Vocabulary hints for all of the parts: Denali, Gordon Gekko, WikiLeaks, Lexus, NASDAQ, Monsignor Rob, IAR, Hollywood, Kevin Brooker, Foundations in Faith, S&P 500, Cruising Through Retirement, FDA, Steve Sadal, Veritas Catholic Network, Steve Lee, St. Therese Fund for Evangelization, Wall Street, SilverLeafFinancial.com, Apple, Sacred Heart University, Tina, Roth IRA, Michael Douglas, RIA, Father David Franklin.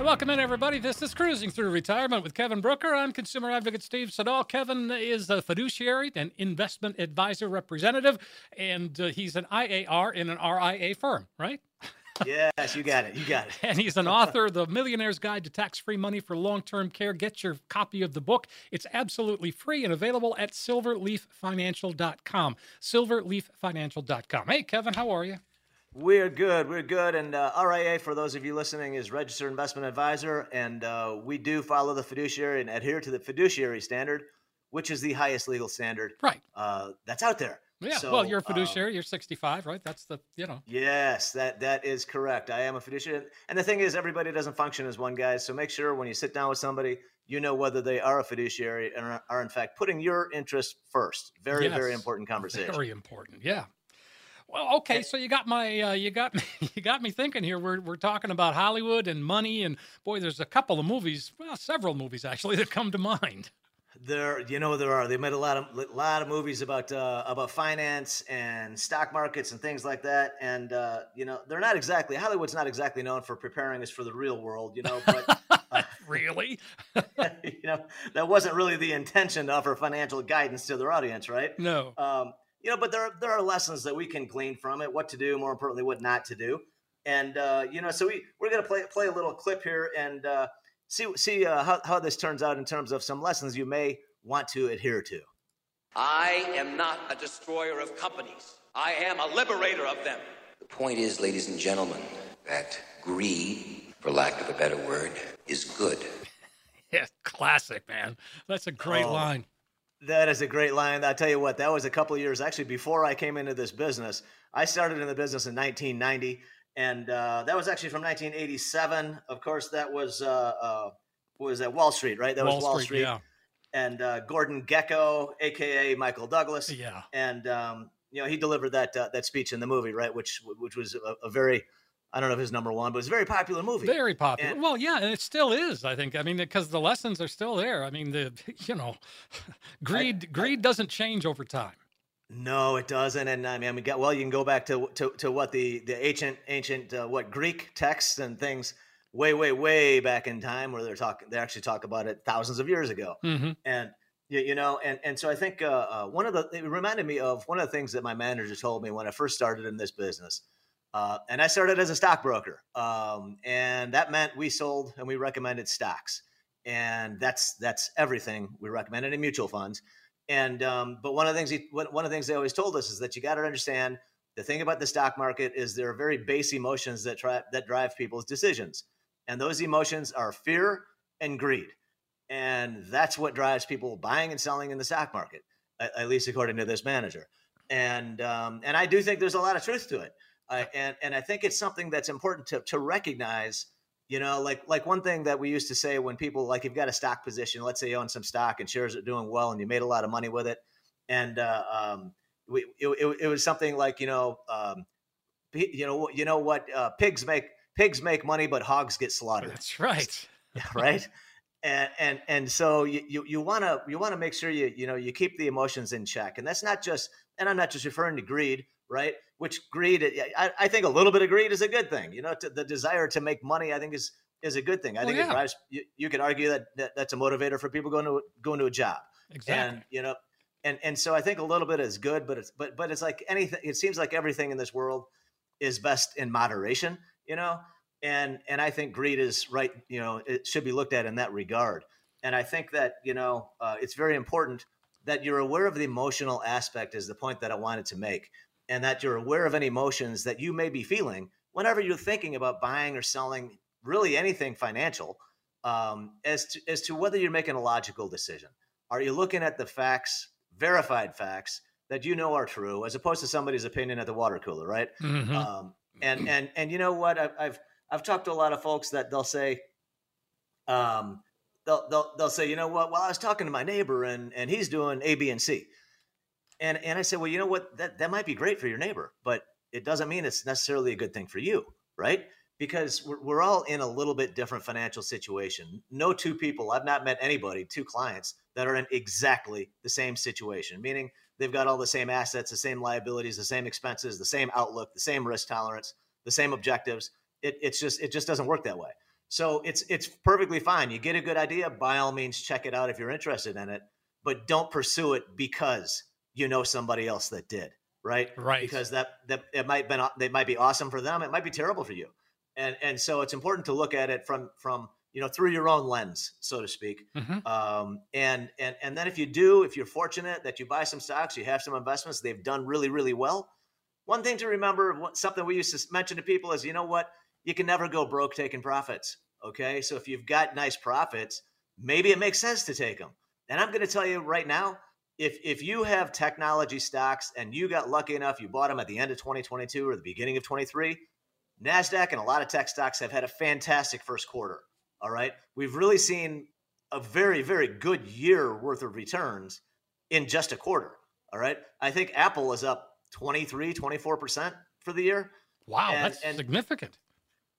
Welcome in, everybody. This is Cruising Through Retirement with Kevin Brooker. I'm consumer advocate Steve Sadal. Kevin is a fiduciary and investment advisor representative, and he's an IAR in an RIA firm, right? Yes, you got it. You got it. And he's an author of The Millionaires Guide to Tax-Free Money for Long-Term Care. Get your copy of the book. It's absolutely free and available at SilverleafFinancial.com. SilverleafFinancial.com. Hey, Kevin, how are you? We're good. We're good. And RIA, for those of you listening, is Registered Investment Advisor. And we do follow the fiduciary and adhere to the fiduciary standard, which is the highest legal standard. Right. That's out there. Yeah, so, well, you're a fiduciary. You're 65, right? That's the, you know. Yes, that is correct. I am a fiduciary. And the thing is, everybody doesn't function as one, guys. So make sure when you sit down with somebody, you know whether they are a fiduciary and are in fact putting your interest first. Very, yes, very important conversation. Very important. Yeah. Well, okay, so you got my you got me thinking here. We're talking about Hollywood and money, and boy, there's a couple of movies, well, several movies actually, that come to mind. There are. They made a lot of movies about finance and stock markets and things like that. And they're not exactly, Hollywood's not exactly known for preparing us for the real world, you know. But really, that wasn't really the intention to offer financial guidance to their audience, right? No. But there are lessons that we can glean from it, what to do, more importantly, what not to do. And, so we're going to play a little clip here and see how this turns out in terms of some lessons you may want to adhere to. I am not a destroyer of companies. I am a liberator of them. The point is, ladies and gentlemen, that greed, for lack of a better word, is good. Yeah, classic, man. That's a great line. That is a great line. I'll tell you what, that was a couple of years actually before I came into this business. I started in the business in 1990, and that was actually from 1987. Of course, that was Wall Street, right? That was Wall Street. Yeah. And Gordon Gekko, aka Michael Douglas. Yeah. And he delivered that speech in the movie, right? Which was a very, I don't know if it's number one, but it's a very popular movie. Very popular. And, well, yeah, and it still is, I think. I mean, because the lessons are still there. I mean, greed doesn't change over time. No, it doesn't. And you can go back to what the ancient Greek texts and things way back in time where they actually talk about it thousands of years ago. Mm-hmm. And so I think it reminded me of one of the things that my manager told me when I first started in this business. And I started as a stockbroker, and that meant we sold and we recommended stocks, and that's everything we recommended in mutual funds. And but one of the things they always told us is that you got to understand the thing about the stock market is there are very base emotions that drive people's decisions, and those emotions are fear and greed. And that's what drives people buying and selling in the stock market, at least according to this manager. And I do think there's a lot of truth to it. And I think it's something that's important to recognize, you know, like one thing that we used to say when people, like, you've got a stock position, let's say you own some stock and shares are doing well and you made a lot of money with it. And, it was something like, pigs make money, but hogs get slaughtered. That's right. Right. And so you want to make sure you keep the emotions in check. And that's not just, and I'm not just referring to greed, right? Which greed, I think a little bit of greed is a good thing. You know, the desire to make money, I think is a good thing. I think it drives, you could argue that that's a motivator for people going to a job. Exactly. And, you know, and so I think a little bit is good, but it's like anything, it seems like everything in this world is best in moderation, you know? And I think greed is right. You know, it should be looked at in that regard. And I think that, you know, it's very important that you're aware of the emotional aspect, is the point that I wanted to make, and that you're aware of any emotions that you may be feeling whenever you're thinking about buying or selling really anything financial, as to whether you're making a logical decision. Are you looking at the facts, verified facts that you know are true, as opposed to somebody's opinion at the water cooler, right? Mm-hmm. And you know what, I've talked to a lot of folks that they'll say, they'll say, you know what? Well, I was talking to my neighbor and he's doing A, B, and C, and I said, well, you know what? That might be great for your neighbor, but it doesn't mean it's necessarily a good thing for you, right? Because we're all in a little bit different financial situation. No two people, I've not met anybody, two clients that are in exactly the same situation, meaning they've got all the same assets, the same liabilities, the same expenses, the same outlook, the same risk tolerance, the same objectives. It just doesn't work that way. So it's perfectly fine. You get a good idea, by all means, check it out if you're interested in it, but don't pursue it because you know somebody else that did, right? Right. Because that they might be awesome for them. It might be terrible for you. And so it's important to look at it from, you know, through your own lens, so to speak. Mm-hmm. And then if you're fortunate that you buy some stocks, you have some investments, they've done really, really well. One thing to remember, something we used to mention to people is, you know what? You can never go broke taking profits. Okay. So if you've got nice profits, maybe it makes sense to take them. And I'm going to tell you right now, if you have technology stocks and you got lucky enough, you bought them at the end of 2022 or the beginning of 23, NASDAQ and a lot of tech stocks have had a fantastic first quarter. All right. We've really seen a very, very good year worth of returns in just a quarter. All right. I think Apple is up 23-24% for the year. Wow. That's significant.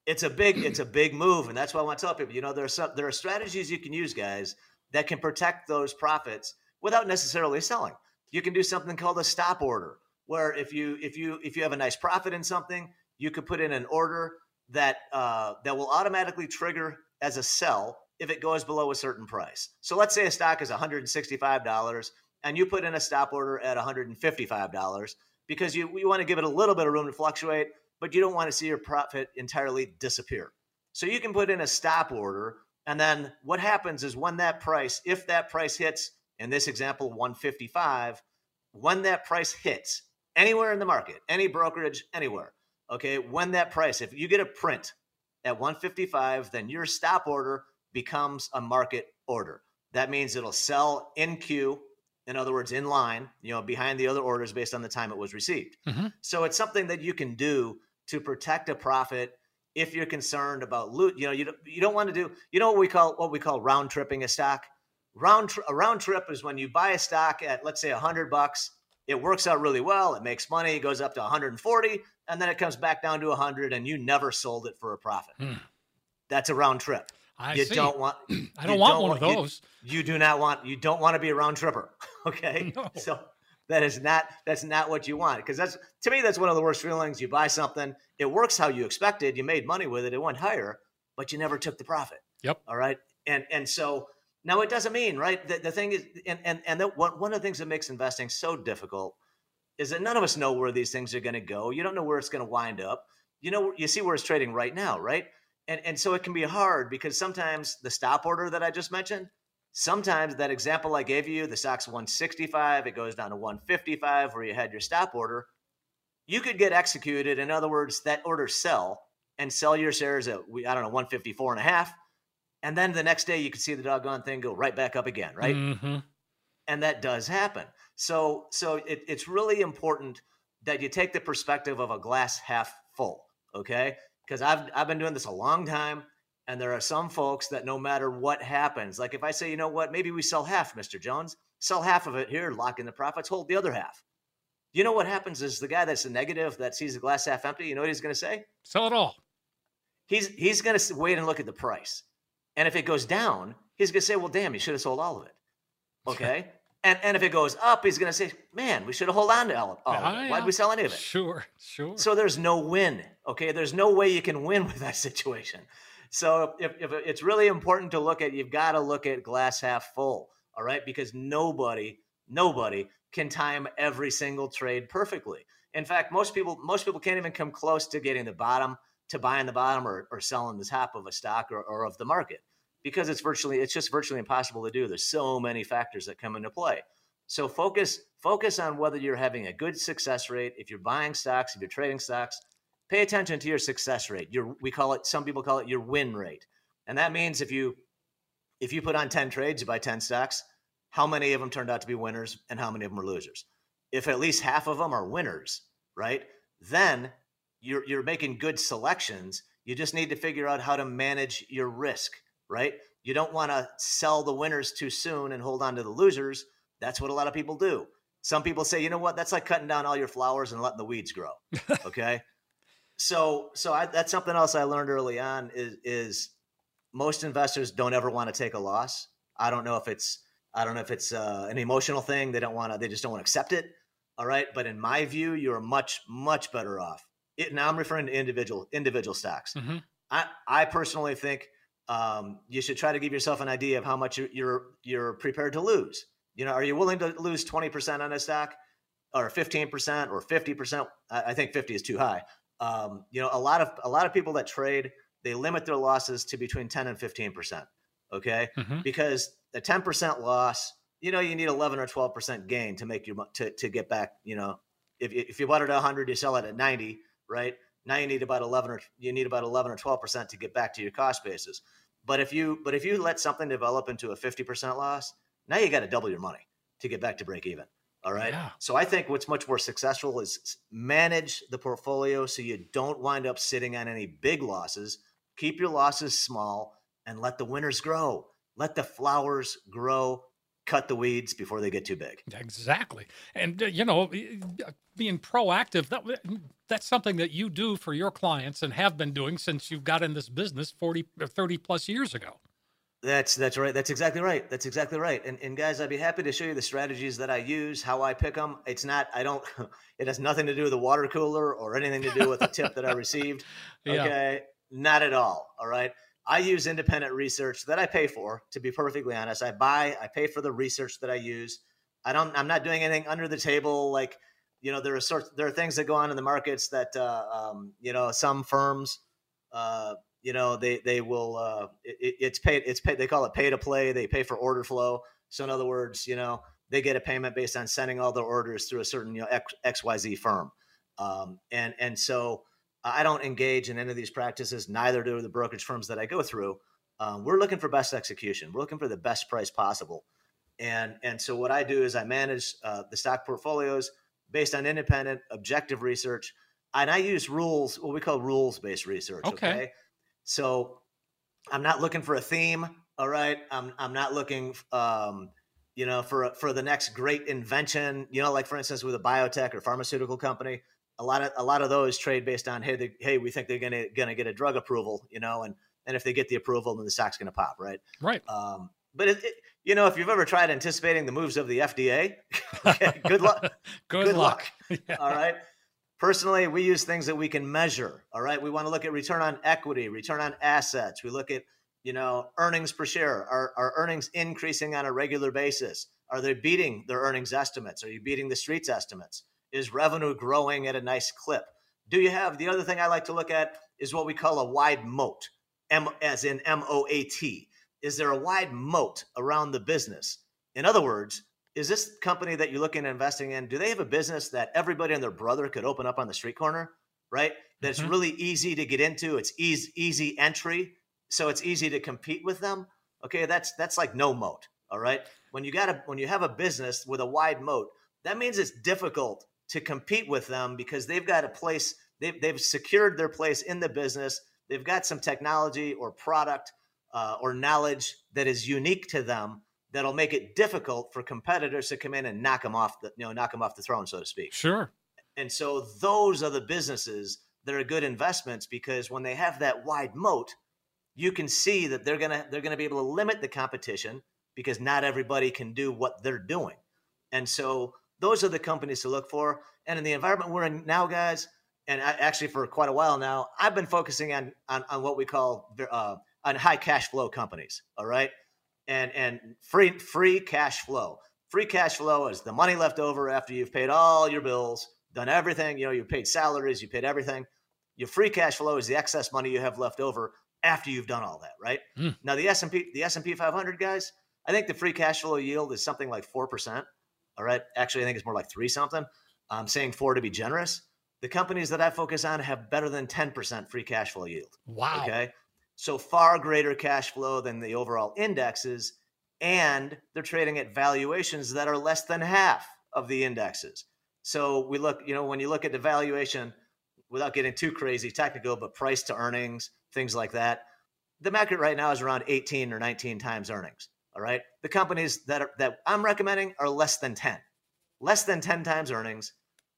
It's a big move. And that's why I want to tell people, you know, there are strategies you can use, guys, that can protect those profits without necessarily selling. You can do something called a stop order, where if you have a nice profit in something, you could put in an order that will automatically trigger as a sell if it goes below a certain price. So let's say a stock is $165 and you put in a stop order at $155 because you want to give it a little bit of room to fluctuate, but you don't want to see your profit entirely disappear. So you can put in a stop order. And then what happens is when that price, if that price hits, in this example, 155, when that price hits anywhere in the market, any brokerage, anywhere, okay, when that price, if you get a print at 155, then your stop order becomes a market order. That means it'll sell in queue. In other words, in line, you know, behind the other orders based on the time it was received. Mm-hmm. So it's something that you can do to protect a profit if you're concerned about loot. You know, you don't want to do, you know, what we call round tripping a stock. A round trip is when you buy a stock at, let's say, $100. It works out really well. It makes money. It goes up to 140, and then it comes back down to 100, and you never sold it for a profit. Mm. That's a round trip. I don't want one of those. You don't want to be a round tripper. Okay. No. So that's not what you want. Cause to me, that's one of the worst feelings. You buy something, it works how you expected. You made money with it. It went higher, but you never took the profit. Yep. All right. And so now it doesn't mean, right. The thing is, one of the things that makes investing so difficult is that none of us know where these things are going to go. You don't know where it's going to wind up. You know, you see where it's trading right now. Right. And so it can be hard because sometimes the stop order that I just mentioned, sometimes that example I gave you, the stock's 165, it goes down to 155 where you had your stop order, you could get executed. In other words, that order sell and sell your shares at, 154.5. And then the next day you could see the doggone thing go right back up again, right? Mm-hmm. And that does happen. So it's really important that you take the perspective of a glass half full, okay? Because I've been doing this a long time, and there are some folks that no matter what happens, like if I say, you know what, maybe we sell half, Mr. Jones, sell half of it here, lock in the profits, hold the other half. You know what happens is the guy that's a negative that sees the glass half empty, you know what he's going to say? Sell it all. He's going to wait and look at the price. And if it goes down, he's going to say, well, damn, you should have sold all of it. Okay. And if it goes up, he's going to say, man, we should have hold on to all of it. Why'd we sell any of it? Sure. So there's no win. Okay. There's no way you can win with that situation. So if it's really important to look at, you've got to look at glass half full. All right. Because nobody can time every single trade perfectly. In fact, most people can't even come close to getting the bottom, to buying the bottom or selling the top of a stock or of the market, because it's just virtually impossible to do. There's so many factors that come into play. So focus on whether you're having a good success rate. If you're buying stocks, if you're trading stocks, pay attention to your success rate. Some people call it your win rate. And that means if you put on 10 trades, you buy 10 stocks, how many of them turned out to be winners and how many of them are losers? If at least half of them are winners, right? Then you're making good selections. You just need to figure out how to manage your risk, right? You don't want to sell the winners too soon and hold on to the losers. That's what a lot of people do. Some people say, you know what, that's like cutting down all your flowers and letting the weeds grow. Okay. So that's something else I learned early on is most investors don't ever want to take a loss. I don't know if it's an emotional thing. They just don't want to accept it. All right. But in my view, you're much, much better off. Now I'm referring to individual stocks. Mm-hmm. I personally think you should try to give yourself an idea of how much you're prepared to lose. You know, are you willing to lose 20% on a stock, or 15%, or 50%? I think 50 is too high. You know, a lot of people that trade, they limit their losses to between 10 and 15%. Okay, mm-hmm. Because a 10% loss, you know, you need 11 or 12% gain to make to get back. You know, if you bought it at 100, you sell it at 90. Right now, you need about 11 or 12% to get back to your cost basis. But if you let something develop into a 50% loss, now you got to double your money to get back to break even. All right. Yeah. So I think what's much more successful is manage the portfolio so you don't wind up sitting on any big losses. Keep your losses small and let the winners grow. Let the flowers grow. Cut the weeds before they get too big. Exactly. And, you know, being proactive, that's something that you do for your clients and have been doing since you've got in this business 40 or 30 plus years ago. That's right. That's exactly right. That's exactly right. And guys, I'd be happy to show you the strategies that I use, how I pick them. It has nothing to do with the water cooler or anything to do with the tip that I received. Yeah. Okay. Not at all. All right. I use independent research that I pay for, to be perfectly honest. I pay for the research that I use. I'm not doing anything under the table. Like, you know, there are things that go on in the markets that, you know, some firms, you know, they will, it's paid. They call it pay to play. They pay for order flow. So in other words, you know, they get a payment based on sending all their orders through a certain, you know, XYZ firm. And so, I don't engage in any of these practices, neither do the brokerage firms that I go through. We're looking for best execution. We're looking for the best price possible. And so what I do is I manage the stock portfolios based on independent, objective research. And I use rules, what we call rules-based research. Okay. So I'm not looking for a theme. All right. I'm not looking, you know, for the next great invention, you know, like for instance, with a biotech or pharmaceutical company. A lot of those trade based on hey we think they're gonna get a drug approval, you know, and if they get the approval, then the stock's gonna pop, right. But it, you know, if you've ever tried anticipating the moves of the FDA, okay, good luck. good luck. Yeah. All right. Personally, we use things that we can measure. All right, we want to look at return on equity, return on assets. We look at, you know, earnings per share. Are earnings increasing on a regular basis? Are they beating their earnings estimates? Are you beating the street's estimates? Is revenue growing at a nice clip? Do you have, the other thing I like to look at is what we call a wide moat, as in MOAT. Is there a wide moat around the business? In other words, is this company that you're looking at investing in, do they have a business that everybody and their brother could open up on the street corner, right? That's really easy to get into. It's easy entry. so it's easy to compete with them. Okay, that's like no moat. All right, when you have a business with a wide moat, that means it's difficult to compete with them because they've got a place, they've secured their place in the business. They've got some technology or product or knowledge that is unique to them that'll make it difficult for competitors to come in and knock them off the throne, so to speak. Sure. And so those are the businesses that are good investments because when they have that wide moat, you can see that they're gonna be able to limit the competition because not everybody can do what they're doing. And so those are the companies to look for. And in the environment we're in now, guys, and actually for quite a while now, I've been focusing on what we call on high cash flow companies. All right, and free cash flow. Free cash flow is the money left over after you've paid all your bills, done everything. You know, you paid salaries, you paid everything. Your free cash flow is the excess money you have left over after you've done all that. Right? Mm. Now the S&P 500 guys, I think the free cash flow yield is something like 4%. All right. Actually, I think it's more like 3-something. I'm saying 4 to be generous. The companies that I focus on have better than 10% free cash flow yield. Wow. Okay. So far greater cash flow than the overall indexes. And they're trading at valuations that are less than half of the indexes. So we look, you know, when you look at the valuation, without getting too crazy technical, but price to earnings, things like that, the market right now is around 18 or 19 times earnings. All right. The companies that I'm recommending are less than 10 times earnings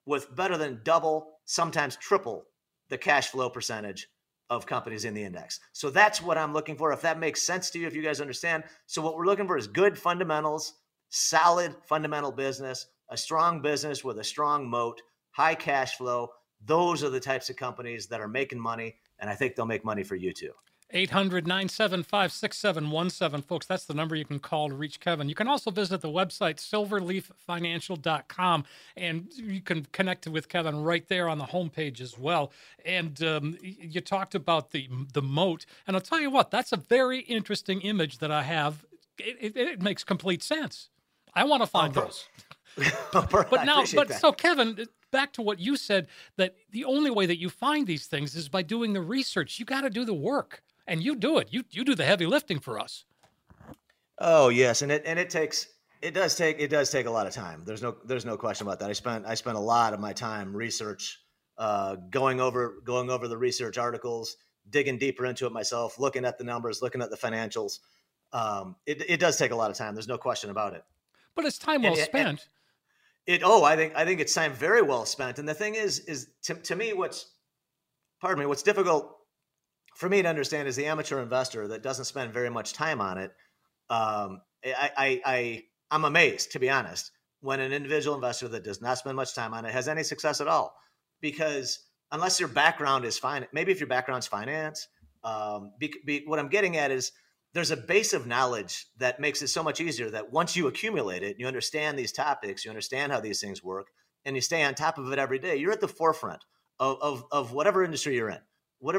with better than double, sometimes triple the cash flow percentage of companies in the index. So that's what I'm looking for. If that makes sense to you, if you guys understand. So what we're looking for is good fundamentals, solid fundamental business, a strong business with a strong moat, high cash flow. Those are the types of companies that are making money. And I think they'll make money for you too. 800-975-6717, folks. That's the number you can call to reach Kevin. You can also visit the website, SilverleafFinancial.com, and you can connect with Kevin right there on the homepage as well. And you talked about the moat, and I'll tell you what, that's a very interesting image that I have. It makes complete sense. I want to find those. So Kevin, back to what you said, that the only way that you find these things is by doing the research. You got to do the work. And you do it. You do the heavy lifting for us. Oh yes, and it does take a lot of time. There's no question about that. I spent a lot of my time research, going over the research articles, digging deeper into it myself, looking at the numbers, looking at the financials. It does take a lot of time. There's no question about it. But it's time well spent. I think it's time very well spent. And the thing is to me what's difficult for me to understand is the amateur investor that doesn't spend very much time on it. I'm amazed, to be honest, when an individual investor that does not spend much time on it has any success at all, because unless your background is fine, maybe if your background's finance, what I'm getting at is there's a base of knowledge that makes it so much easier that once you accumulate it, you understand these topics, you understand how these things work, and you stay on top of it every day. You're at the forefront of whatever industry you're in. But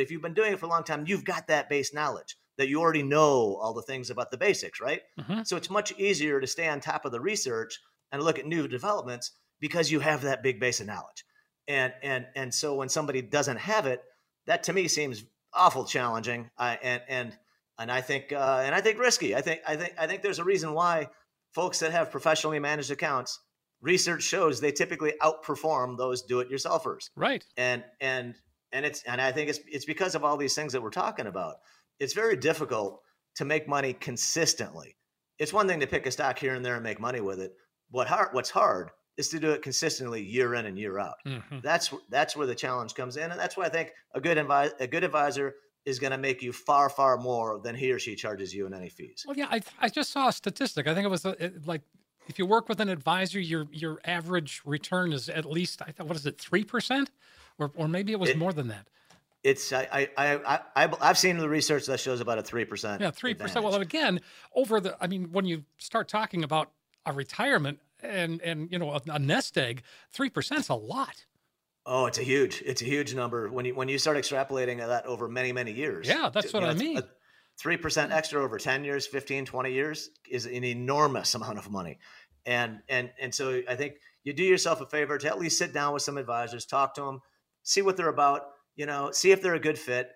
if you've been doing it for a long time, you've got that base knowledge that you already know all the things about the basics, right? Mm-hmm. So it's much easier to stay on top of the research and look at new developments because you have that big base of knowledge. And so when somebody doesn't have it, that to me seems awful challenging. I think risky. I think there's a reason why folks that have professionally managed accounts, research shows they typically outperform those do-it-yourselfers. Right. And I think it's because of all these things that we're talking about. It's very difficult to make money consistently. It's one thing to pick a stock here and there and make money with it. What's hard is to do it consistently year in and year out. Mm-hmm. That's where the challenge comes in, and that's why I think a good advisor is going to make you far, far more than he or she charges you in any fees. Well, yeah, I just saw a statistic. I think it was like, if you work with an advisor, your average return is at least, I thought, what is it, 3%? Or maybe it was more than that. I've seen the research that shows about a 3%. Yeah, 3%. Advantage. Well, again, when you start talking about a retirement and you know a nest egg, 3%'s a lot. Oh, it's a huge number when you start extrapolating that over many, many years. Yeah, that's what I mean. 3% extra over 10 years, 15, 20 years is an enormous amount of money. And so I think you do yourself a favor to at least sit down with some advisors, talk to them, see what they're about, you know, see if they're a good fit.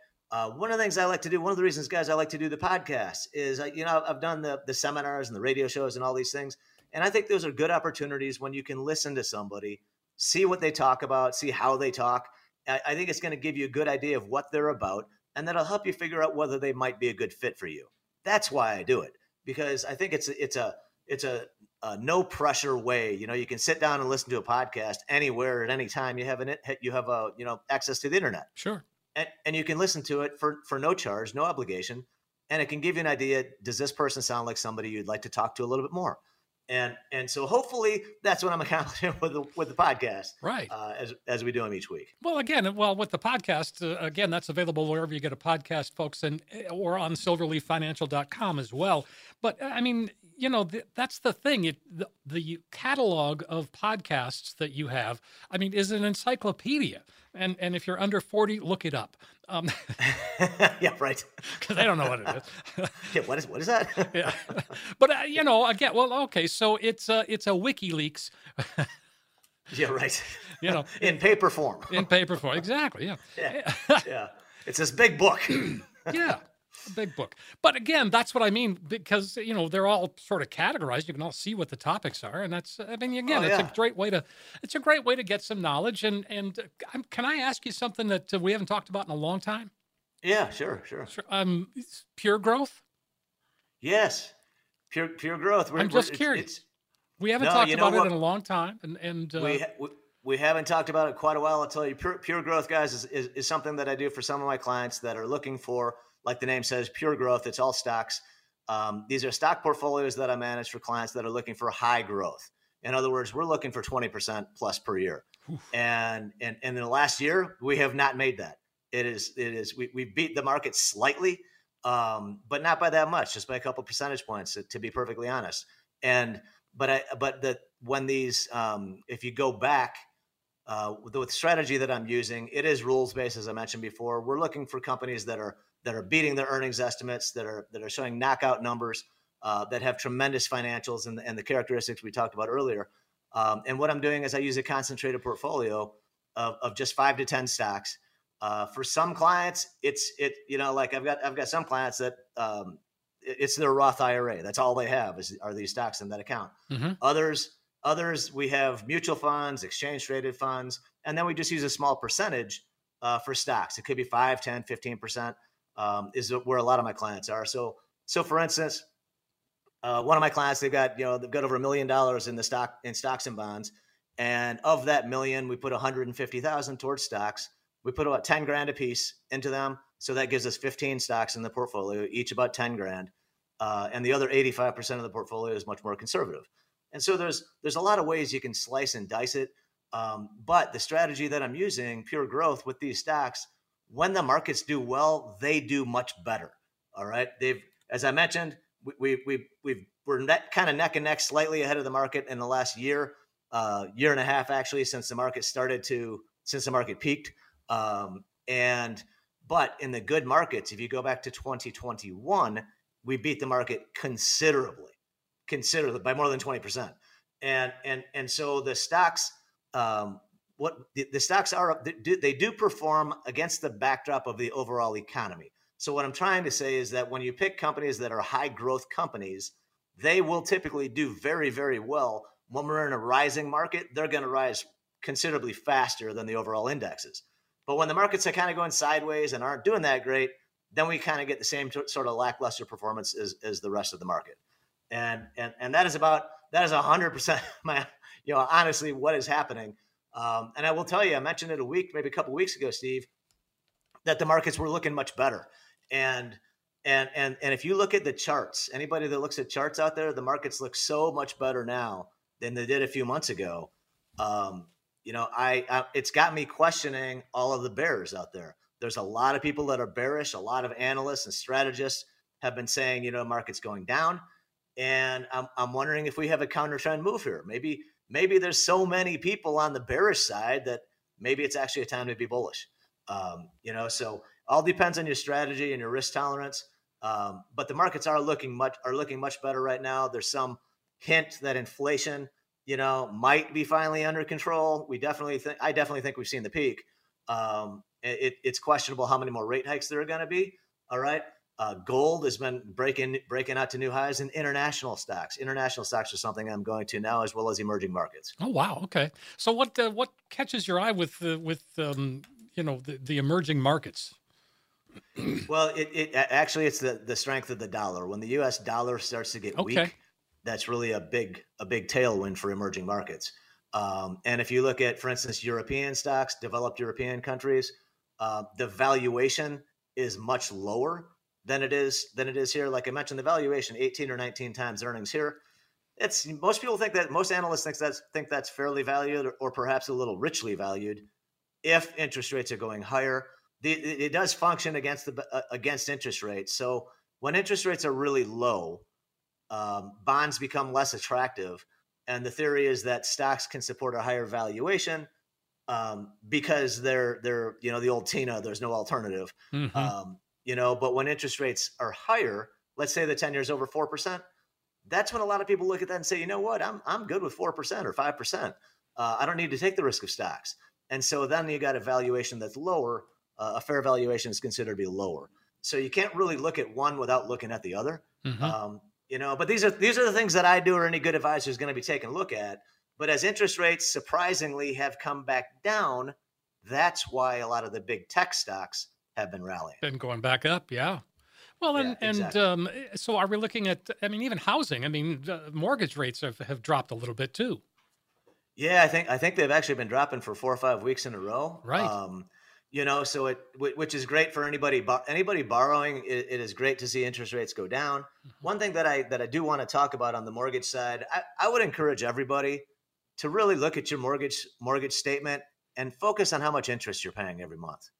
One of the things I like to do, one of the reasons, guys, I like to do the podcast is, you know, I've done the seminars and the radio shows and all these things. And I think those are good opportunities when you can listen to somebody, see what they talk about, see how they talk. I think it's going to give you a good idea of what they're about, and that'll help you figure out whether they might be a good fit for you. That's why I do it, because I think it's a no pressure way. You know, you can sit down and listen to a podcast anywhere at any time. You have access to the internet. Sure. And you can listen to it for no charge, no obligation. And it can give you an idea. Does this person sound like somebody you'd like to talk to a little bit more? And so hopefully that's what I'm accomplishing with the podcast, right? As we do them each week. Well, with the podcast, again, that's available wherever you get a podcast, folks, or on SilverleafFinancial.com as well. But I mean, you know, that's the thing. The catalog of podcasts that you have, I mean, is an encyclopedia. And if you're under 40, look it up. Yeah, right. Because I don't know what it is. Yeah, what is that? Yeah, but you know, again, okay, so it's a WikiLeaks. Yeah, right. You know, in paper form. In paper form, exactly. Yeah. Yeah. It's this big book. Yeah. Big book. But again, that's what I mean, because, you know, they're all sort of categorized. You can all see what the topics are. And that's, I mean, again, it's a great way to get some knowledge. And can I ask you something that we haven't talked about in a long time? Yeah, sure. Pure growth? Yes. Pure growth. I'm just curious. We haven't talked about it in a long time. And we haven't talked about it quite a while. I'll tell you, pure growth, guys, is something that I do for some of my clients that are looking for, like the name says, pure growth. It's all stocks. These are stock portfolios that I manage for clients that are looking for high growth. In other words, we're looking for 20% plus per year. Oof. And in the last year, we have not made that. We beat the market slightly, but not by that much, just by a couple percentage points, to be perfectly honest. But if you go back, with the strategy that I'm using, it is rules-based, as I mentioned before. We're looking for companies that are beating their earnings estimates, that are showing knockout numbers, that have tremendous financials and the characteristics we talked about earlier. And what I'm doing is I use a concentrated portfolio of just 5 to 10 stocks. For some clients, I've got some clients that it's their Roth IRA. That's all they have are these stocks in that account. Mm-hmm. Others, we have mutual funds, exchange traded funds, and then we just use a small percentage for stocks. It could be 5, 10, 15%. Is where a lot of my clients are. So for instance, one of my clients, they've got over $1 million in stocks and bonds. And of that $1 million, we put 150,000 towards stocks. We put about 10 grand a piece into them. So that gives us 15 stocks in the portfolio, each about 10 grand. And the other 85% of the portfolio is much more conservative. And so there's a lot of ways you can slice and dice it. But the strategy that I'm using, pure growth with these stocks, when the markets do well, they do much better. All right. As I mentioned, we're kind of neck and neck, slightly ahead of the market in the last year and a half, actually, since the market peaked. But in the good markets, if you go back to 2021, we beat the market considerably by more than 20%. And so the stocks, the stocks are, they do perform against the backdrop of the overall economy. So what I'm trying to say is that when you pick companies that are high growth companies, they will typically do very, very well. When we're in a rising market, they're going to rise considerably faster than the overall indexes. But when the markets are kind of going sideways and aren't doing that great, then we kind of get the same sort of lackluster performance as the rest of the market. And that is 100% honestly, what is happening. And I will tell you, I mentioned it maybe a couple of weeks ago, Steve, that the markets were looking much better. And if you look at the charts, anybody that looks at charts out there, the markets look so much better now than they did a few months ago. It's got me questioning all of the bears out there. There's a lot of people that are bearish. A lot of analysts and strategists have been saying, market's going down. And I'm wondering if we have a counter trend move here. Maybe there's so many people on the bearish side that maybe it's actually a time to be bullish. So all depends on your strategy and your risk tolerance. But the markets are looking much better right now. There's some hint that inflation, might be finally under control. I definitely think we've seen the peak. It's questionable how many more rate hikes there are going to be. All right. Gold has been breaking out to new highs in international stocks. International stocks are something I'm going to now, as well as emerging markets. Oh, wow. Okay. So what catches your eye with the emerging markets? Well, it's the strength of the dollar. When the U.S. dollar starts to get weak, that's really a big tailwind for emerging markets. And if you look at, for instance, European stocks, developed European countries, the valuation is much lower than it is here. Like I mentioned, the valuation 18 or 19 times earnings here. Most analysts think that's fairly valued or perhaps a little richly valued. If interest rates are going higher, it does function against interest rates. So when interest rates are really low, bonds become less attractive. And the theory is that stocks can support a higher valuation because they're the old Tina, there's no alternative. Mm-hmm. But when interest rates are higher, let's say the 10 years over 4%, that's when a lot of people look at that and say, you know what, I'm good with 4% or 5%. I don't need to take the risk of stocks. And so then you got a valuation that's lower. A fair valuation is considered to be lower. So you can't really look at one without looking at the other. Mm-hmm. But these are the things that I do or any good advisor is going to be taking a look at. But as interest rates surprisingly have come back down, that's why a lot of the big tech stocks have been rallying. Been going back up, yeah. Well, exactly. So are we looking at, even housing? Mortgage rates have dropped a little bit too. Yeah, I think they've actually been dropping for 4 or 5 weeks in a row. Right. So which is great for anybody borrowing. It is great to see interest rates go down. Mm-hmm. One thing that I do want to talk about on the mortgage side, I would encourage everybody to really look at your mortgage statement and focus on how much interest you're paying every month.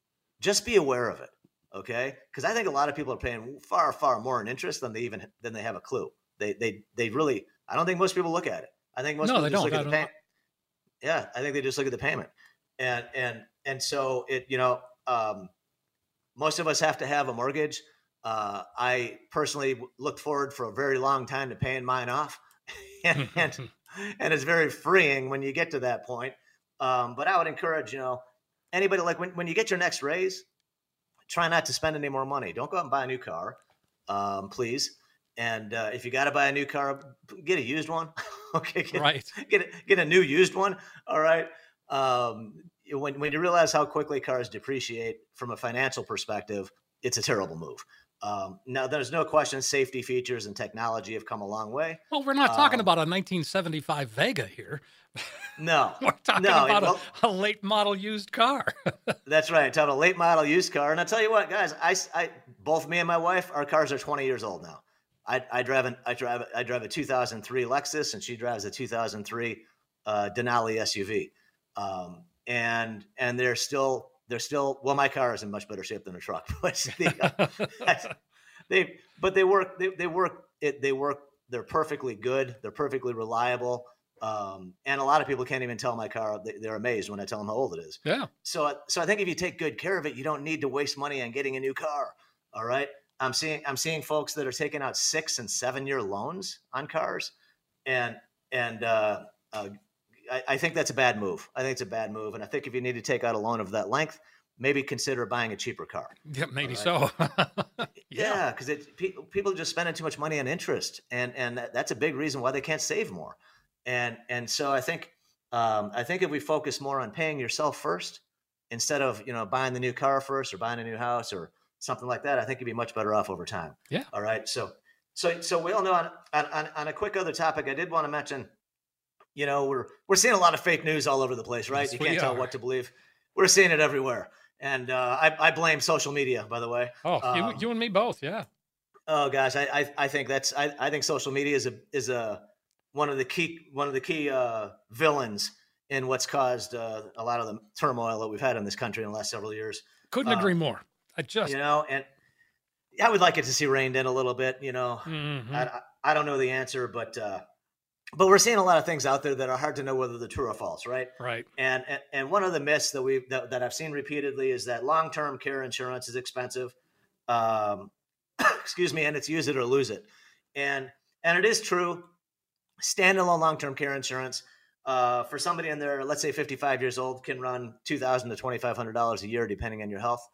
Just be aware of it, okay? Because I think a lot of people are paying far, far more in interest than they have a clue. They really, I don't think most people look at it. I think most people just look at the payment. Yeah, I think they just look at the payment, and so it, most of us have to have a mortgage. I personally looked forward for a very long time to paying mine off, and it's very freeing when you get to that point. But I would encourage, anybody, like when you get your next raise, try not to spend any more money. Don't go out and buy a new car, please. And if you got to buy a new car, get a used one. Okay, get a new used one. All right. When you realize how quickly cars depreciate from a financial perspective, it's a terrible move. Now, there's no question safety features and technology have come a long way. Well, we're not talking about a 1975 Vega here. No. We're talking about a late model used car. That's right. I'm talking about a late model used car. And I'll tell you what, guys, both me and my wife, our cars are 20 years old now. I drive a 2003 Lexus, and she drives a 2003 Denali SUV. And they're still, well, my car is in much better shape than a truck, but they work. They're perfectly good. They're perfectly reliable. And a lot of people can't even tell my car. They're amazed when I tell them how old it is. Yeah. So I think if you take good care of it, you don't need to waste money on getting a new car. All right. I'm seeing folks that are taking out 6- and 7-year loans on cars, and I think that's a bad move. I think it's a bad move, and I think if you need to take out a loan of that length, maybe consider buying a cheaper car. Yeah, maybe so. Yeah, because people are just spending too much money on interest, and that's a big reason why they can't save more. And so I think if we focus more on paying yourself first instead of buying the new car first or buying a new house or something like that, I think you'd be much better off over time. Yeah. All right. So we all know on a quick other topic, I did want to mention, we're seeing a lot of fake news all over the place, right? Yes, you can't tell what to believe. We're seeing it everywhere. And I blame social media, by the way. Oh, you and me both. Yeah. Oh gosh. I think social media is one of the key villains in what's caused a lot of the turmoil that we've had in this country in the last several years. Couldn't agree more. And I would like it to see reined in a little bit, mm-hmm. I don't know the answer, but we're seeing a lot of things out there that are hard to know whether they're true or false. Right. Right. And one of the myths that I've seen repeatedly is that long-term care insurance is expensive. Excuse me. And it's use it or lose it. And it is true. Standalone long-term care insurance for somebody in their, let's say 55 years old, can run $2,000 to $2,500 a year, depending on your health.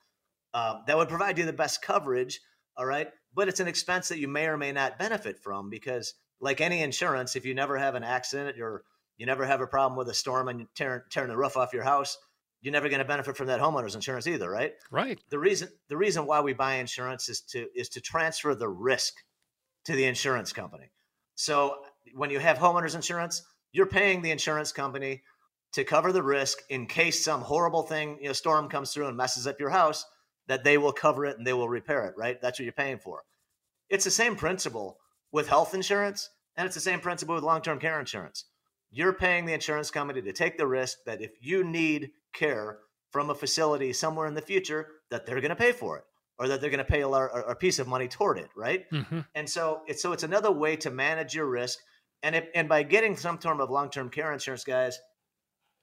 That would provide you the best coverage. All right. But it's an expense that you may or may not benefit from, because like any insurance, if you never have an accident or you never have a problem with a storm and you tear the roof off your house, you're never going to benefit from that homeowner's insurance either. Right. Right. The reason why we buy insurance is to transfer the risk to the insurance company. So when you have homeowner's insurance, you're paying the insurance company to cover the risk in case some horrible thing, storm comes through and messes up your house, that they will cover it and they will repair it, right? That's what you're paying for. It's the same principle with health insurance, and it's the same principle with long-term care insurance. You're paying the insurance company to take the risk that if you need care from a facility somewhere in the future, that they're going to pay for it, or that they're going to pay a piece of money toward it, right? Mm-hmm. And so it's another way to manage your risk. And by getting some form of long-term care insurance, guys,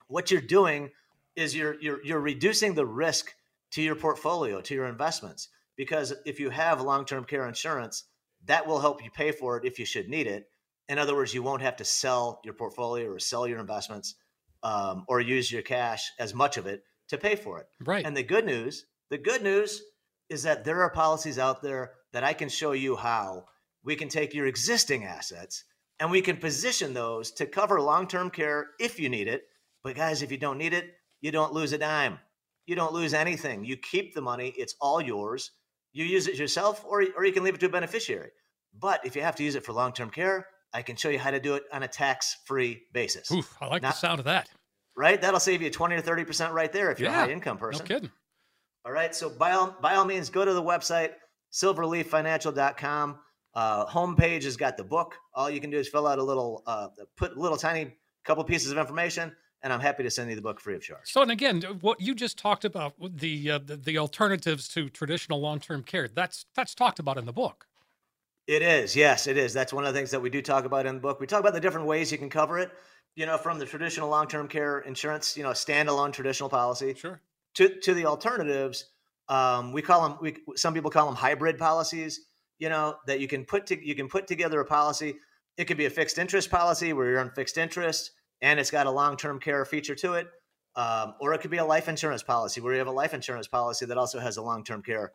what you're doing is you're reducing the risk to your portfolio, to your investments, because if you have long-term care insurance, that will help you pay for it if you should need it. In other words, you won't have to sell your portfolio or sell your investments or use your cash, as much of it, to pay for it. Right. And the good news is that there are policies out there that I can show you how we can take your existing assets and we can position those to cover long-term care if you need it. But guys, if you don't need it, you don't lose a dime. You don't lose anything. You keep the money. It's all yours. You use it yourself, or you can leave it to a beneficiary. But if you have to use it for long-term care, I can show you how to do it on a tax-free basis. Oof, I like the sound of that. Right? That'll save you 20 or 30% right there if you're a high-income person. No kidding. All right. So by all means, go to the website, SilverLeafFinancial.com. Homepage has got the book. All you can do is fill out a little, put a little tiny couple pieces of information, and I'm happy to send you the book free of charge. So, and again, what you just talked about, the alternatives to traditional long-term care, that's talked about in the book. It is. Yes, it is. That's one of the things that we do talk about in the book. We talk about the different ways you can cover it, from the traditional long-term care insurance, standalone traditional policy. Sure. To the alternatives. We call them, some people call them hybrid policies, that you can put together a policy. It could be a fixed interest policy where you're on fixed interest and it's got a long-term care feature to it. Or it could be a life insurance policy where you have a life insurance policy that also has long-term care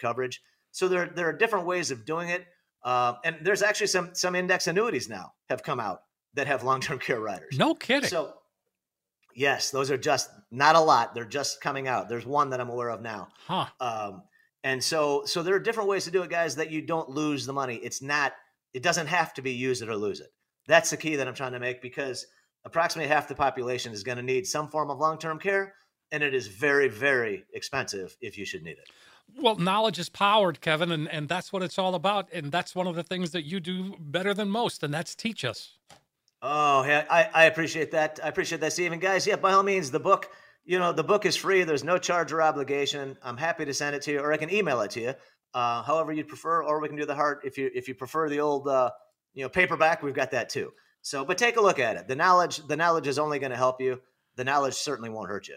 coverage. So there are different ways of doing it. And there's actually some index annuities now have come out that have long-term care riders. No kidding. So yes, those are just not a lot. They're just coming out. There's one that I'm aware of now. Huh. And so there are different ways to do it, guys, that you don't lose the money. It doesn't have to be use it or lose it. That's the key that I'm trying to make, because approximately half the population is going to need some form of long-term care, and it is very, very expensive if you should need it. Well, knowledge is power, Kevin, and that's what it's all about. And that's one of the things that you do better than most, and that's teach us. Oh, yeah, I appreciate that. I appreciate that, Steve. And guys, yeah, by all means, the book, the book is free. There's no charge or obligation. I'm happy to send it to you, or I can email it to you, however you prefer, or we can do the hard. If you prefer the old, paperback, we've got that too. So, but take a look at it. The knowledge is only going to help you. The knowledge certainly won't hurt you.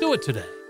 Do it today.